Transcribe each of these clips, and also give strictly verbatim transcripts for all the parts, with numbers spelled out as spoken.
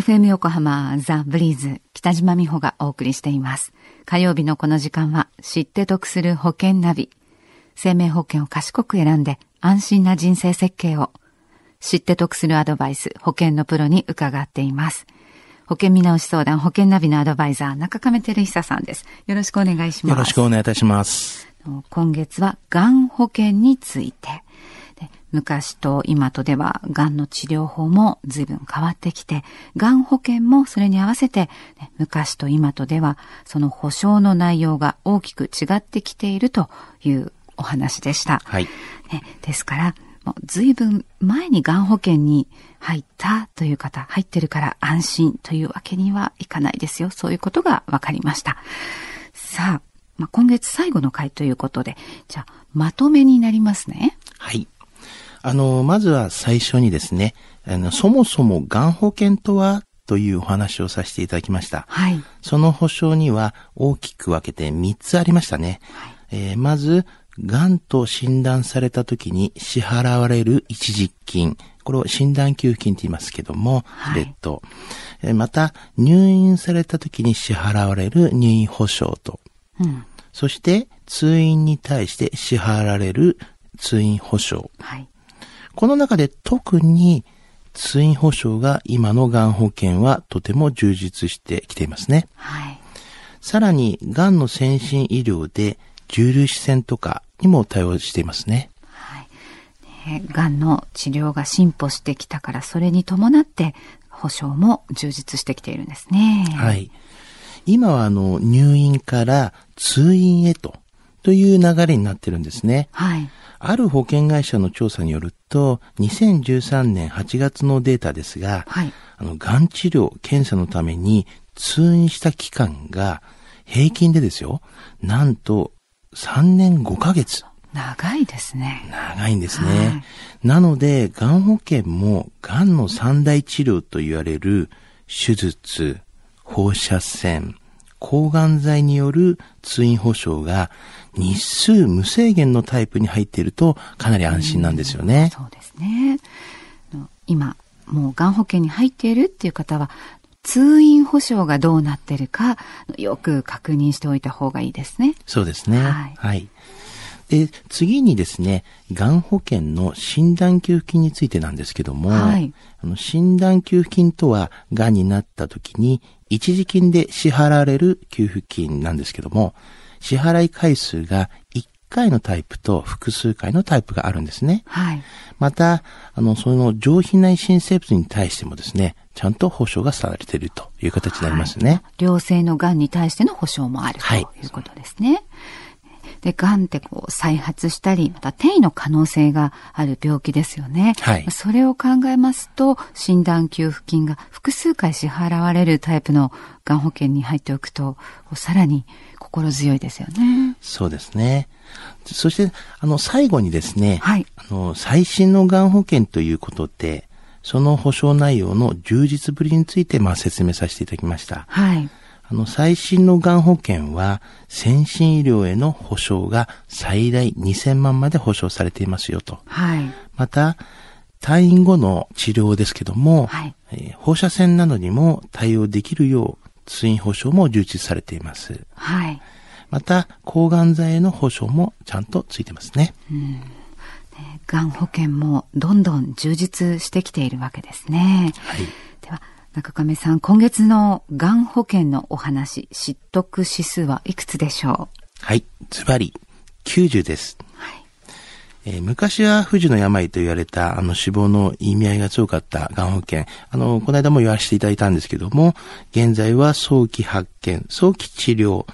エフエム 横浜ザ・ブリーズ北島美穂がお送りしています。火曜日のこの時間は知って得する保険ナビ。生命保険を賢く選んで安心な人生設計を、知って得するアドバイス、保険のプロに伺っています。保険見直し相談保険ナビのアドバイザー、中亀照久さんです。よろしくお願いします。よろしくお願いいたします。今月はがん保険について。昔と今とではがんの治療法も随分変わってきて、がん保険もそれに合わせて、ね、昔と今とではその保障の内容が大きく違ってきているというお話でした。はい。ね、ですからもう随分前にがん保険に入ったという方、入ってるから安心というわけにはいかないですよ。そういうことが分かりました。さあ、まあ、今月最後の回ということで、じゃあまとめになりますね。はい。あの、まずは最初にですね、あの、そもそもがん保険とはというお話をさせていただきました。はい。その保障には大きく分けてみっつありましたね。はい。えー、まず、がんと診断された時に支払われる一時金。これを診断給付金と言いますけども、それと、はい、また、入院された時に支払われる入院保障と。うん。そして、通院に対して支払われる通院保障。はい。この中で特に通院保障が今のがん保険はとても充実してきていますね。はい。さらにがんの先進医療で重粒子線とかにも対応していますね。はい。ね、がんの治療が進歩してきたから、それに伴って保障も充実してきているんですね。はい。今はあの入院から通院へとという流れになってるんですね。はい。ある保険会社の調査によると、にせんじゅうさんねんはちがつのデータですが、はい、あの、がん治療、検査のために通院した期間が平均でですよ、なんとさんねんごかげつ。長いですね。長いんですね。はい、なので、がん保険もがんの三大治療と言われる手術、放射線、抗がん剤による通院保障が日数無制限のタイプに入っているとかなり安心なんですよね。うん、そうですね。今もうがん保険に入っているっていう方は、通院保障がどうなっているかよく確認しておいた方がいいですね。そうですね。はい。はい、で、次にですね、がん保険の診断給付金についてなんですけども、はい、あの診断給付金とは、がんになった時に一時金で支払われる給付金なんですけども、支払い回数がいっかいのタイプと複数回のタイプがあるんですね。はい。また、あの、その上皮内新生物に対してもですね、ちゃんと保障がされているという形になりますね。はい、良性のがんに対しての保障もあるということですね。はい。で、がんってこう再発したり、また転移の可能性がある病気ですよね。はい。それを考えますと、診断給付金が複数回支払われるタイプのがん保険に入っておくと、さらに心強いですよね。そうですね。そして、あの、最後にですね、はい。あの、最新のがん保険ということで、その保障内容の充実ぶりについて、まあ、説明させていただきました。はい。あの、最新のがん保険は、先進医療への保障が最大にせんまんまで保障されていますよと。はい。また、退院後の治療ですけども、はい、えー、放射線などにも対応できるよう、通院保障も充実されています。はい。また、抗がん剤への保障もちゃんとついてますね。うん。ね、がん保険もどんどん充実してきているわけですね。はい。では、中亀さん、今月のがん保険のお話、知得指数はいくつでしょう？はい、ズバリきゅうじゅうです。はい。えー、昔は不治の病と言われた、あの、死亡の意味合いが強かったがん保険、あの、この間も言わせていただいたんですけども、現在は早期発見、早期治療、うん、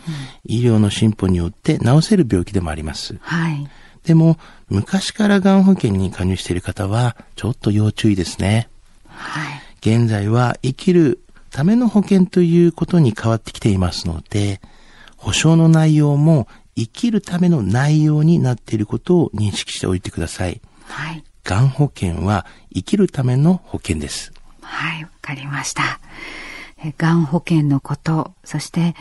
医療の進歩によって治せる病気でもあります。はい。でも、昔からがん保険に加入している方は、ちょっと要注意ですね。はい。現在は生きるための保険ということに変わってきていますので、保障の内容も生きるための内容になっていることを認識しておいてください。はい。がん保険は生きるための保険です。はい、わかりました。がん保険のこと、そして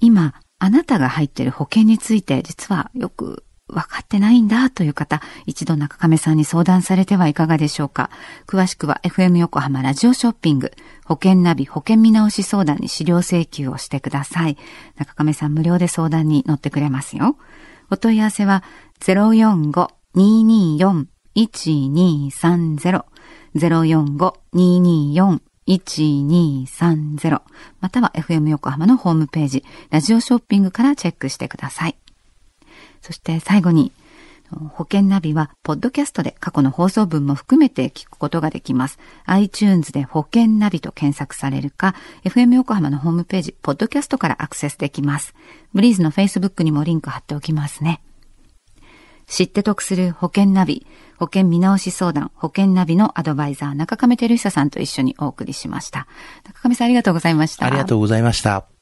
今あなたが入っている保険について、実はよく分かってないんだという方、一度中亀さんに相談されてはいかがでしょうか。詳しくは エフエム 横浜ラジオショッピング保険ナビ保険見直し相談に資料請求をしてください。中亀さん無料で相談に乗ってくれますよ。お問い合わせは ゼロよんご にーにーよん いちにーさんゼロ ゼロよんご にーにーよん いちにーさんゼロ または エフエム 横浜のホームページラジオショッピングからチェックしてください。そして最後に、保険ナビはポッドキャストで過去の放送分も含めて聞くことができます。 iTunes で保険ナビと検索されるか エフエム 横浜のホームページポッドキャストからアクセスできます。ブリーズの Facebook にもリンク貼っておきますね。知って得する保険ナビ保険見直し相談保険ナビのアドバイザー中亀照久さんと一緒にお送りしました。中亀さんありがとうございました。ありがとうございました。